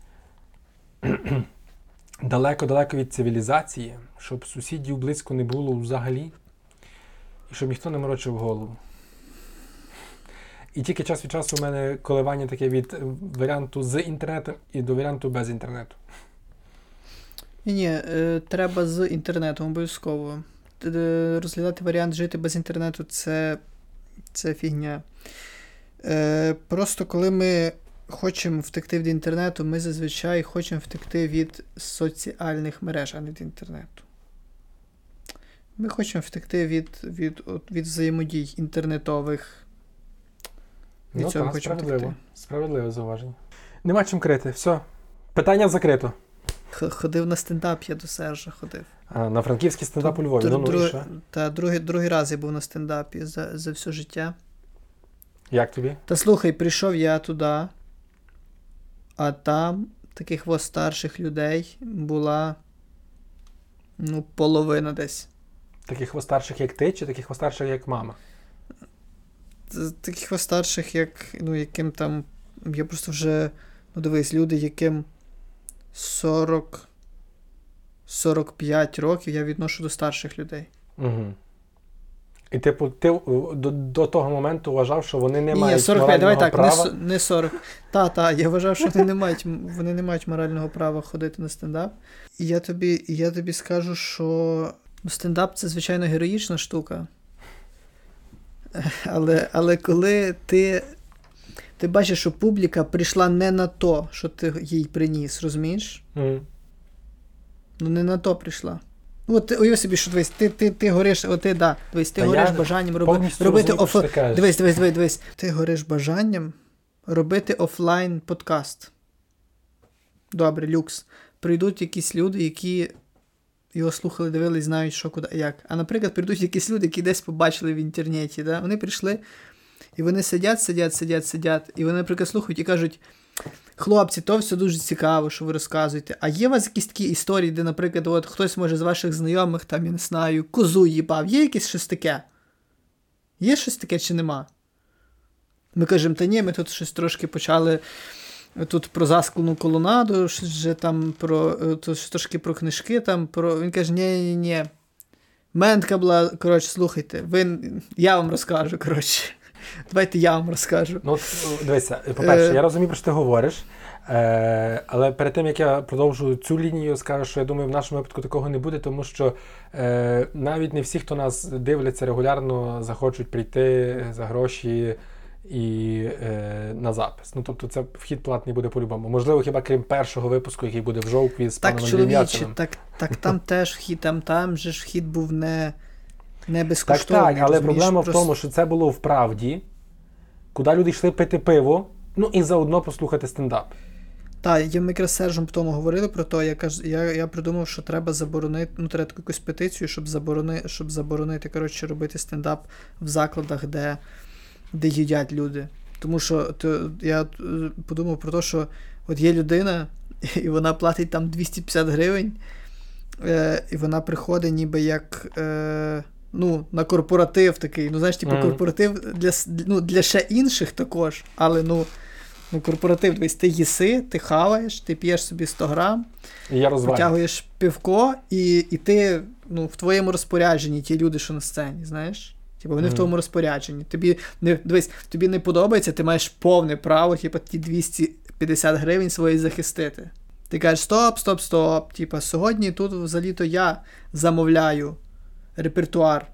далеко-далеко від цивілізації, щоб сусідів близько не було взагалі, і щоб ніхто не морочив голову. І тільки час від часу в мене коливання таке від варіанту з інтернетом і до варіанту без інтернету. Ні, треба з інтернетом обов'язково. Розглядати варіант жити без інтернету – це фігня. Просто коли ми хочемо втекти від інтернету, ми зазвичай хочемо втекти від соціальних мереж, а не від інтернету. Ми хочемо втекти від взаємодій інтернетових. Від цього хочемо втекти. Справедливе зауваження. Нема чим крити. Все. Питання закрито. Ходив на стендап, я до Сержа ходив. А, на франківський стендап у Львові. Другий раз я був на стендапі за все життя. Як тобі? Та слухай, прийшов я туди, а там таких ось старших людей була, ну, половина десь. Таких ось старших, як ти, чи таких ось старших, як мама? Таких ось старших, як, ну, яким там, я просто вже, ну, дивись, люди, яким 40-45 років, я відношу до старших людей. Угу. І типу, ти до того моменту вважав, що вони не мають морального права? Ні, 45, давай так, не 40. Та, я вважав, що вони не мають морального права ходити на стендап. І я тобі скажу, що стендап – це, звичайно, героїчна штука. Але коли ти бачиш, що публіка прийшла не на то, що ти їй приніс, розумієш? Ну, не на то прийшла. Ну, от уяви собі, що дивись, ти гориш, гориш бажанням робити офлайн. Дивись. Ти гориш бажанням робити офлайн подкаст. Добре, люкс. Прийдуть якісь люди, які його слухали, дивились, знають, що, куди, як. А, наприклад, прийдуть якісь люди, які десь побачили в інтернеті, да? Вони прийшли, і вони сидять, і вони, наприклад, слухають і кажуть: хлопці, то все дуже цікаво, що ви розказуєте. А є у вас якісь такі історії, де, наприклад, от хтось, може, з ваших знайомих, там, я не знаю, козу їбав? Є якесь щось таке? Є щось таке чи нема? Ми кажемо: та ні, ми тут щось трошки почали, тут про засклену колонаду, щось вже там, щось трошки про книжки, там, про... Він каже: ні, ментка була, коротше, слухайте, я вам розкажу, коротше. Давайте я вам розкажу. Ну, дивися, по-перше, я розумію, про що ти говориш, але перед тим, як я продовжу цю лінію, скажу, що я думаю, в нашому випадку такого не буде, тому що навіть не всі, хто нас дивляться регулярно, захочуть прийти за гроші і на запис. Ну, тобто, це вхід платний буде по-любому. Можливо, хіба крім першого випуску, який буде в жовтні з паном Андрієм Яцевим. Так, там теж вхід, там же ж вхід був не безкоштовно. Так, але проблема в тому, що це було в Правді, куди люди йшли пити пиво, ну і заодно послухати стендап. Так, ми якраз з Сержем потім говорили про те, я придумав, що треба заборонити, ну, треба якусь петицію, щоб заборонити, коротше, робити стендап в закладах, де їдять люди. Тому що я подумав про те, що от є людина, і вона платить там 250 гривень, І вона приходить ніби як на корпоратив такий. Ну, знаєш, типу корпоратив для ще інших також, але корпоратив, дивись, ти їси, ти хаваєш, ти п'єш собі 100 грам, витягуєш пивко, і ти в твоєму розпорядженні ті люди, що на сцені, знаєш? Типу, вони в твоєму розпорядженні. Тобі не подобається, ти маєш повне право, типу, ті 250 гривень свої захистити. Ти кажеш, стоп, типу, сьогодні тут взагалі-то я замовляю репертуар,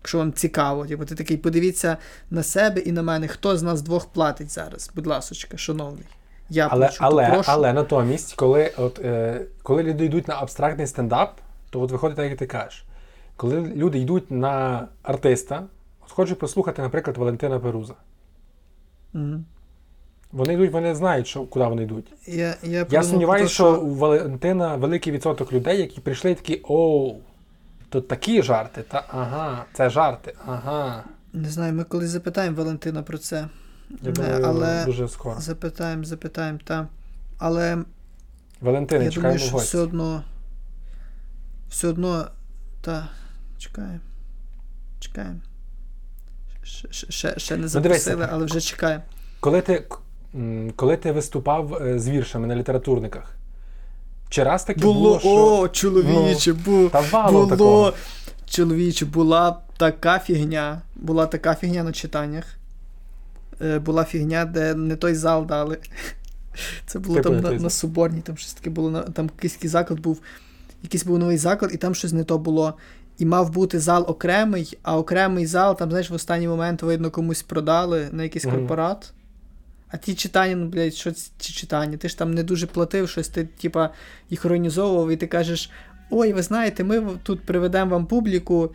якщо вам цікаво. Типу, ти такий, подивіться на себе і на мене, хто з нас двох платить зараз, будь ласочка, шановний. Я плачу, прошу. Але натомість, коли люди йдуть на абстрактний стендап, то от виходить так, як ти кажеш. Коли люди йдуть на артиста, хочуть послухати, наприклад, Валентина Перуза. Mm-hmm. Вони знають, куди вони йдуть. Я сумніваюся, що у Валентина великий відсоток людей, які прийшли і такі, тут такі жарти, це жарти, Не знаю, ми колись запитаємо Валентина про це. Я думаю, дуже скоро. Запитаємо, так. Але Валентина, чекаємо в гості. Все одно, так, чекаємо. Ще не запросили, але вже чекаємо. Коли ти виступав з віршами на літературниках, чи раз таке було, що... Чоловіче, була така фігня на читаннях. Була фігня, де не той зал дали. Це було там на Соборній, там щось таке було, там якийсь був новий заклад, і там щось не то було. І мав бути зал окремий, а окремий зал, там, знаєш, в останній момент, видно, комусь продали на якийсь корпорат. А ті читання, що ці читання? Ти ж там не дуже платив щось, ти, типа, їх організовував, і ти кажеш, ой, ви знаєте, ми тут приведемо вам публіку,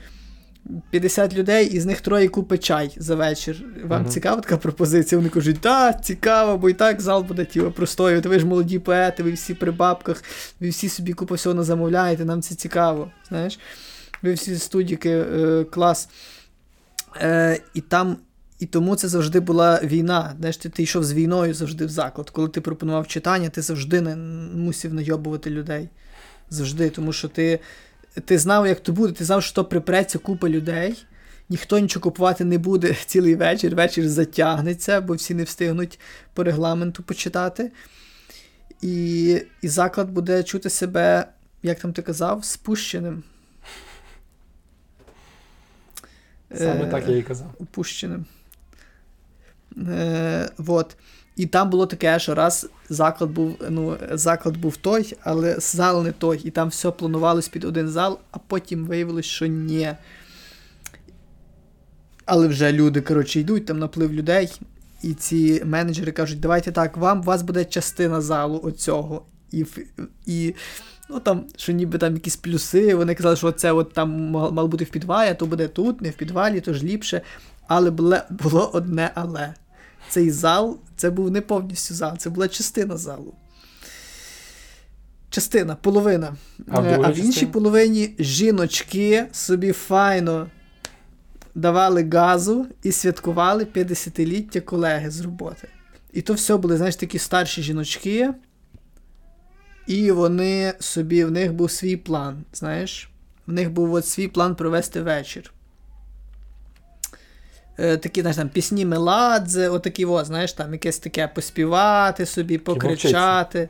50 людей, і з них 3 купить чай за вечір. Вам цікава така пропозиція? Вони кажуть, так, цікаво, бо і так зал буде тіло простою, ви ж молоді поети, ви всі при бабках, ви всі собі купу всього назамовляєте, нам це цікаво, знаєш? Ви всі студіки, клас. І тому це завжди була війна. Знаєш, ти йшов з війною завжди в заклад. Коли ти пропонував читання, ти завжди не мусив найобувати людей. Завжди. Тому що ти знав, як то буде. Ти знав, що припреться купа людей. Ніхто нічого купувати не буде цілий вечір. Вечір затягнеться, бо всі не встигнуть по регламенту почитати. І заклад буде чути себе, як там ти казав, спущеним. Саме так я і казав. Опущеним. Вот. І там було таке, що раз заклад був той, але зал не той, і там все планувалось під один зал, а потім виявилось, що ні. Але вже люди, коротше, йдуть, там наплив людей, і ці менеджери кажуть, давайте так, у вас буде частина залу оцього. І там, що ніби там якісь плюси, вони казали, що це от там мало бути в підвалі, а то буде тут, не в підвалі, то ж ліпше. Але було одне але. Цей зал, це був не повністю зал, це була частина залу. Частина, половина. А в іншій половині жіночки собі файно давали газу і святкували 50-ліття колеги з роботи. І то все були, знаєш, такі старші жіночки. І вони собі, в них був свій план, знаєш? В них був свій план провести вечір. Такі, знаєш, там, пісні Меладзе, отакі, знаєш, там, якесь таке поспівати собі, покричати.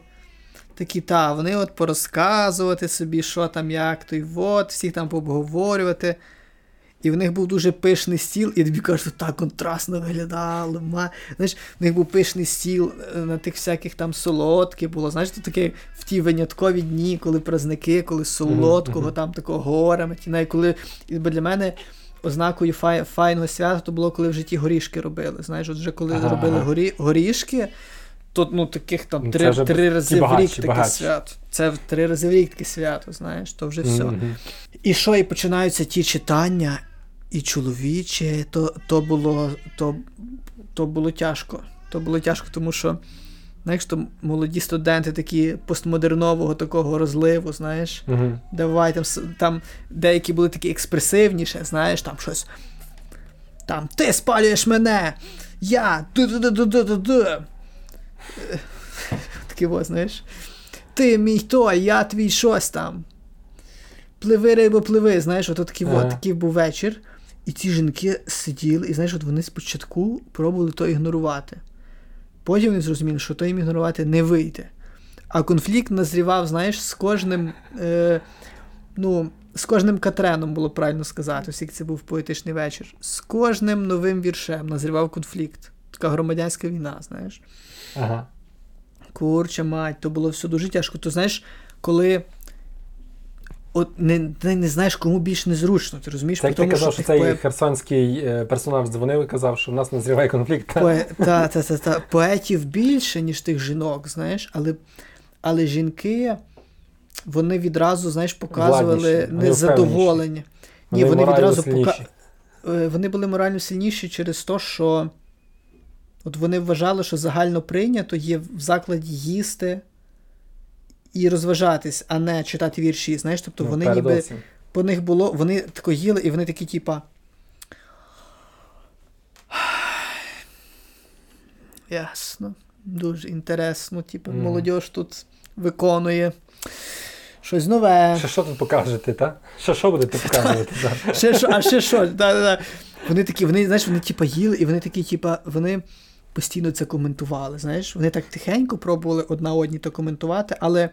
Такі, вони порозказувати собі, що там, як, то й всіх там пообговорювати. І в них був дуже пишний стіл, і тобі кажуть, так контрастно виглядало. Знаєш, в них був пишний стіл, на тих всяких там солодке було. Знаєш, то таке в ті виняткові дні, коли празники, коли солодкого, там такого горами. І для мене ознакою файного свята то було, коли вже ті горішки робили. Знаєш, от вже коли робили горішки, то таких там три рази в рік таке свято. Це 3 рази в рік таке свято, знаєш, то вже все. І що, і починаються ті читання, і чоловічі, то було тяжко. То було тяжко, тому що, знаєш, то молоді студенти такі постмодернового такого розливу, знаєш, давай, там деякі були такі експресивніші, знаєш, там щось, там, ти спалюєш мене, я, такі, знаєш, ти мій той, я твій щось там. пливи, рибо, пливи, знаєш, от такий, от, такий був вечір. І ці жінки сиділи, і знаєш, от вони спочатку пробували то ігнорувати. Потім вони зрозуміли, що то їм ігнорувати не вийде. А конфлікт назрівав, знаєш, з кожним, з кожним катреном, було правильно сказати, оскільки це був поетичний вечір. З кожним новим віршем назрівав конфлікт. Така громадянська війна, знаєш. Ага. Курча мать, то було все дуже тяжко. То знаєш, коли от не знаєш, кому більш незручно, ти розумієш? Так, ти казав, що цей херсонський персонаж дзвонив і казав, що в нас назріває конфлікт. Поетів більше, ніж тих жінок, знаєш, але жінки, вони відразу, знаєш, показували незадоволення. Ні, вони відразу вони були морально сильніші через те, що от вони вважали, що загально прийнято є в закладі їсти і розважатись, а не читати вірші, знаєш, тобто вони передовсім. Ніби, по них було, вони тако їли, і вони такі, типа, ясно, дуже інтересно, типа, молодь тут виконує щось нове. Що тут покажете, так? Що будете показувати зараз? Ще що. Вони такі, вони типа їли, і вони такі, типа, вони постійно це коментували, знаєш. Вони так тихенько пробували одна одній то коментувати, але,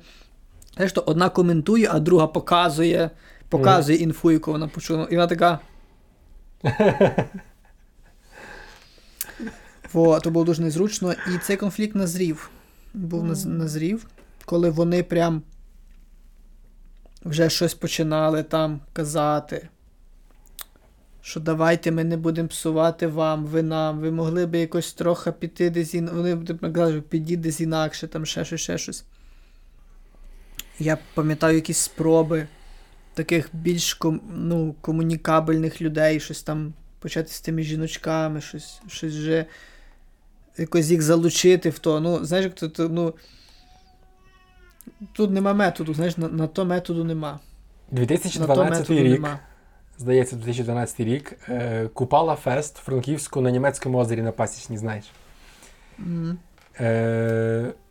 знаєш, то одна коментує, а друга показує інфу, яку вона почула. І вона така... То було дуже незручно. І цей конфлікт назрів. Назрів, коли вони прям вже щось починали там казати. Що давайте ми не будемо псувати вам, ви нам, ви могли б якось трохи піти десь інакше, вони б казали, підіть десь інакше, там ще щось. Я пам'ятаю якісь спроби таких більш комунікабельних людей, щось там почати з тими жіночками, щось вже якось їх залучити в то, знаєш, як то, тут нема методу, знаєш, на то методу нема. 2012 рік. Здається, 2012 рік. Купала-фест в Франківську на Німецькому озері на Пасічні, знаєш.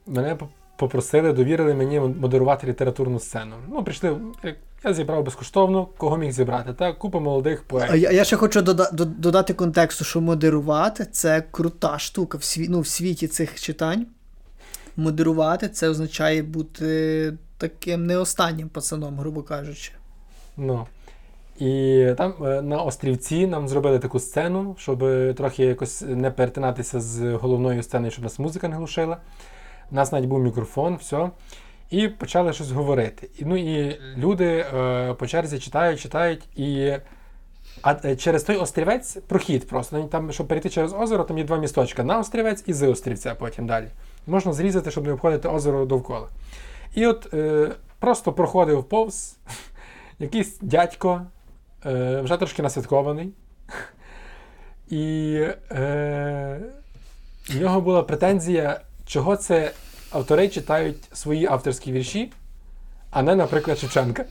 Мене попросили, довірили мені модерувати літературну сцену. Прийшли, я зібрав безкоштовно, кого міг зібрати, та купа молодих поетів. Я ще хочу додати контексту, що модерувати — це крута штука в світі цих читань. Модерувати — це означає бути таким не останнім пацаном, грубо кажучи. І там на Острівці нам зробили таку сцену, щоб трохи якось не перетинатися з головною сценою, щоб нас музика не глушила. У нас навіть був мікрофон, все. І почали щось говорити. І люди по черзі читають. А через той Острівець прохід просто. Там, щоб перейти через озеро, там є два місточка. На Острівець і з Острівця потім далі. Можна зрізати, щоб не обходити озеро довкола. І от просто проходив повз якийсь дядько, вже трошки насвяткований, і в нього була претензія, чого це автори читають свої авторські вірші, а не, наприклад, Шевченка.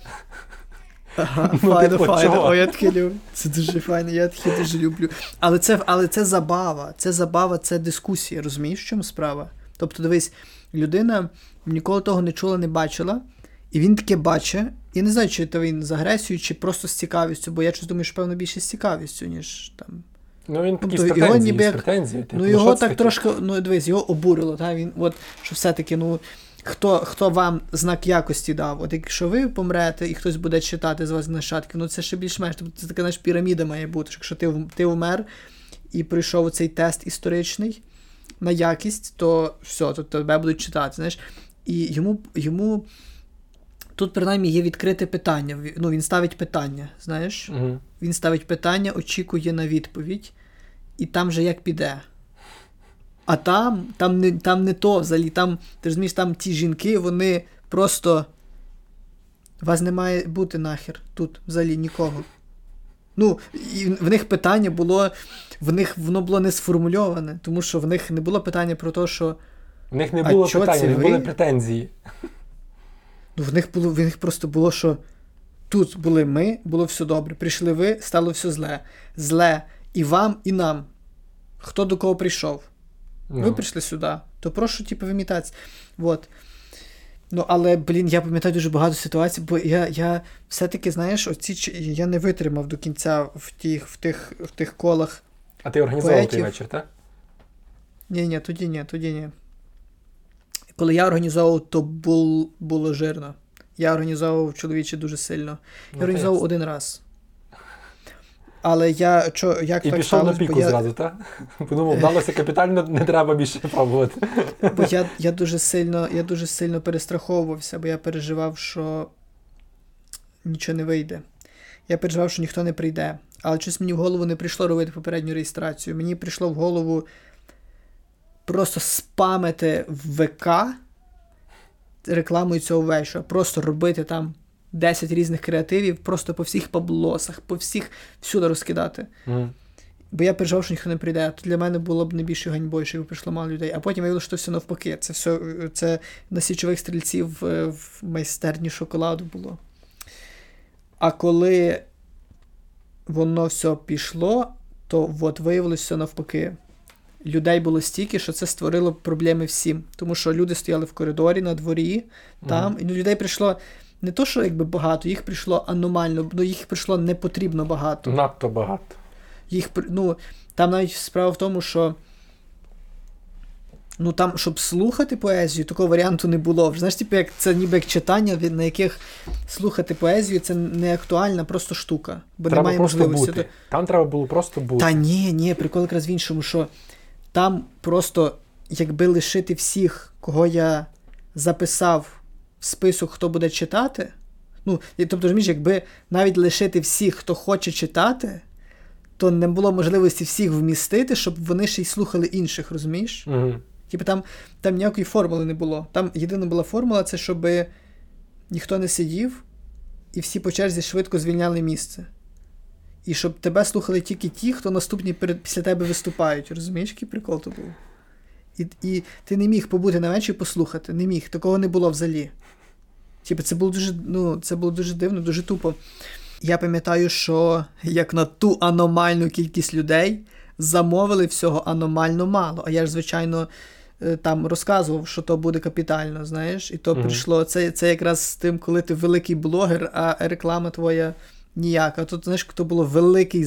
Файно. Я таке люблю. Це дуже файно, я таке дуже люблю. Але це забава. Це дискусія, розумієш, в чому справа? Тобто, дивись, людина ніколи того не чула, не бачила, і він таке бачить. Я не знаю, чи то він з агресією, чи просто з цікавістю, бо я щось думаю, що, певно, більше з цікавістю, ніж там... Він такий з претензією. Його так трошки, дивись, його обурило, та? Він, от, що все-таки, хто вам знак якості дав? От якщо ви помрете, і хтось буде читати з вас нащадків, це ще більш-менш, тобто це така, піраміда має бути, що якщо ти умер і пройшов цей тест історичний на якість, то все, то тебе будуть читати, знаєш, і йому тут, принаймні, є відкрите питання. Він ставить питання, знаєш? Угу. Він ставить питання, очікує на відповідь. І там же як піде. А там не то взагалі. Там, ти розумієш, там ті жінки, вони просто... Вас не має бути нахер тут взагалі нікого. І в них питання було... В них воно було не сформульоване. Тому що в них не було питання про те, що... В них не було питання, були претензії. В них просто було, що тут були ми, було все добре. Прийшли ви, стало все зле. Зле і вам, і нам. Хто до кого прийшов? Ви прийшли сюди. То прошу, в імітації. Ну, але, блін, я пам'ятаю дуже багато ситуацій, бо я все-таки, знаєш, я не витримав до кінця в тих колах. А ти організував поетів. Той вечір, так? Ні, тоді ні. Коли я організовував, то було жирно. Я організовував чоловіче дуже сильно. Я організовував один раз. Але я... як і так пішов на піку зразу, так? Подумав, вдалося капітально, не треба більше пробувати. Бо я дуже сильно перестраховувався, бо я переживав, що нічого не вийде. Я переживав, що ніхто не прийде. Але щось мені в голову не прийшло робити попередню реєстрацію. Мені прийшло в голову просто спамити в ВК рекламою цього вечора. Просто робити там 10 різних креативів, просто по всіх паблосах, всюди розкидати. Бо я переживав, що ніхто не прийде. Для мене було б не більше ганьбою, що прийшло мало людей. А потім виявилося, що все навпаки. Це все це на Січових Стрільців в майстерні шоколаду було. А коли воно все пішло, то виявилося навпаки. Людей було стільки, що це створило проблеми всім. Тому що люди стояли в коридорі, на дворі, там. І людей прийшло не то, що якби багато, їх прийшло аномально, їх прийшло непотрібно багато. Надто багато. Їх, там навіть справа в тому, що там, щоб слухати поезію, такого варіанту не було. Знаєш, це ніби як читання, на яких слухати поезію, це не актуальна просто штука. Бо треба немає можливості. Бути. Там треба було просто бути. Та ні, прикол якраз в іншому, що там просто, якби лишити всіх, кого я записав в список, хто буде читати, тобто, розумієш, якби навіть лишити всіх, хто хоче читати, то не було можливості всіх вмістити, щоб вони ще й слухали інших, розумієш? Угу. Типу там ніякої формули не було. Там єдина була формула, це щоб ніхто не сидів і всі по черзі швидко звільняли місце. І щоб тебе слухали тільки ті, хто наступні після тебе виступають. Розумієш, який прикол то був? І ти не міг побути на вечір і послухати. Не міг. Такого не було взагалі. Типу, це було дуже, це було дуже дивно, дуже тупо. Я пам'ятаю, що як на ту аномальну кількість людей замовили всього аномально мало. А я ж, звичайно, там розказував, що то буде капітально, знаєш. І то прийшло... Це якраз з тим, коли ти великий блогер, а реклама твоя... Ніяк. А тут, знаєш, то було великий,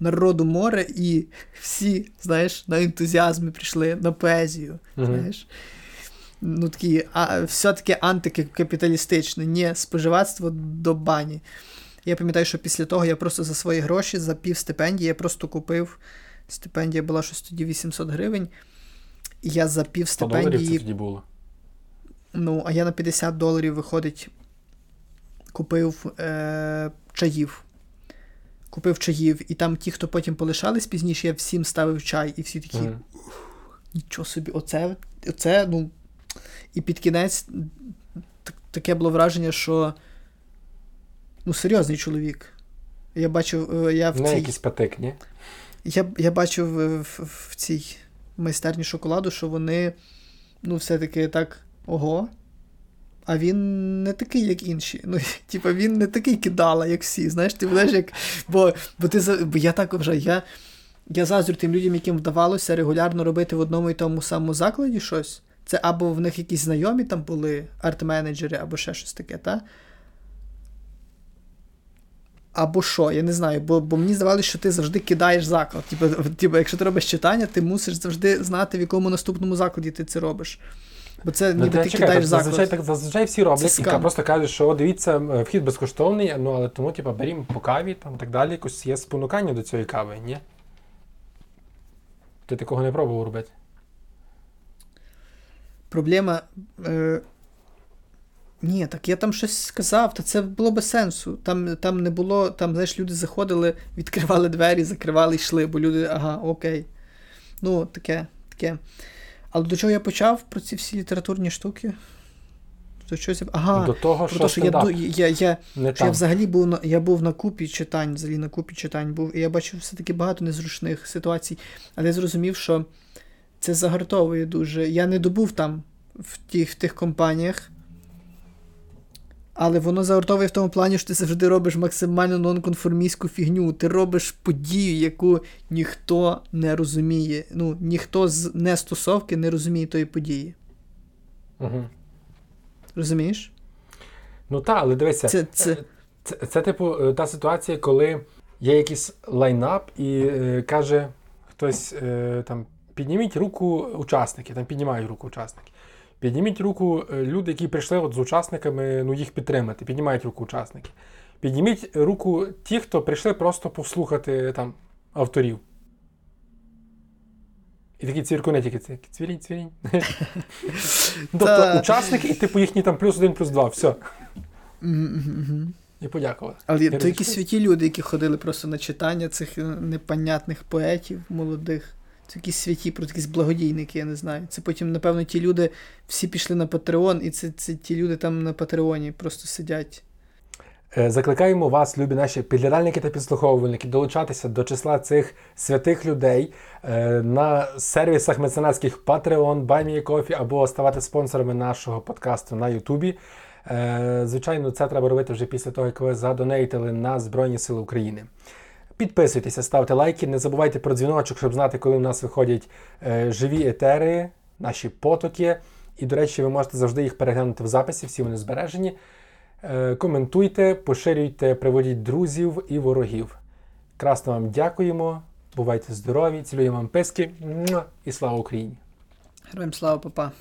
народу море, і всі, знаєш, на ентузіазмі прийшли, на поезію, знаєш. Такі, все-таки антикапіталістичне, не споживацтво до бані. Я пам'ятаю, що після того я просто за свої гроші, за пів стипендії, я просто купив, стипендія була щось тоді 800 гривень, і я за пів стипендії... $100 це тоді було. А я на $50 виходить... Купив чаїв, і там ті, хто потім полишались пізніше, я всім ставив чай, і всі такі, нічого собі, оце. І під кінець таке було враження, що, серйозний чоловік. Я бачив, якийсь патик, ні? Я бачив в цій майстерні шоколаду, що вони, все-таки так, ого. А він не такий, як інші. Він не такий кидала, як всі. Знаєш, ти будеш як... Бо я так вже... Я заздрю тим людям, яким вдавалося регулярно робити в одному і тому самому закладі щось. Це або в них якісь знайомі там були, арт-менеджери, або ще щось таке, та? Або що, я не знаю. Бо мені здавалося, що ти завжди кидаєш заклад. Якщо ти робиш читання, ти мусиш завжди знати, в якому наступному закладі ти це робиш. Бо це ніби ти кидаєш заклад. Зазвичай всі роблять, і просто кажуть, що дивіться, вхід безкоштовний, але тому, берімо по каві, там, так далі, якось є спонукання до цієї кави, ні? Ти такого не пробував робити? Проблема... Ні, так я там щось сказав, та це було без сенсу. Там не було, знаєш, люди заходили, відкривали двері, закривали, йшли, бо люди, окей. Таке. Але до чого я почав про ці всі літературні штуки? До того, що стендап. Я був на купі читань, і я бачив все-таки багато незручних ситуацій. Але я зрозумів, що це загартовує дуже. Я не добув там в тих компаніях, але воно загартовує в тому плані, що ти завжди робиш максимально нонконформістську фігню. Ти робиш подію, яку ніхто не розуміє. Ніхто з нестосовки не розуміє тої події. Угу. Розумієш? Ну так, але дивися, це типу та ситуація, коли є якийсь лайнап і каже хтось там підніміть руку учасники, там піднімають руку учасники. Підніміть руку люди, які прийшли от з учасниками, ну їх підтримати, піднімають руку учасники. Підніміть руку ті, хто прийшли просто послухати там авторів. І такі цвіркуни, тільки цвірінь. Тобто учасники і типу їхні там +1, +2, все. І подякували. Але то якісь святі люди, які ходили просто на читання цих непонятних поетів молодих. Це якісь святі, про якісь благодійники, я не знаю. Це потім, напевно, ті люди всі пішли на Patreon, і це ті люди там на Патреоні просто сидять. Закликаємо вас, любі наші підглядальники та підслуховувальники, долучатися до числа цих святих людей на сервісах меценатських Patreon, BuyMeCoffee або ставати спонсорами нашого подкасту на Ютубі. Звичайно, це треба робити вже після того, як ви задонейтили на Збройні Сили України. Підписуйтеся, ставте лайки, не забувайте про дзвіночок, щоб знати, коли в нас виходять живі етери, наші потоки. І, до речі, ви можете завжди їх переглянути в записі, всі вони збережені. Коментуйте, поширюйте, приводіть друзів і ворогів. Красно вам дякуємо, бувайте здорові, цілюємо вам писки і слава Україні! Героям слава, па-па!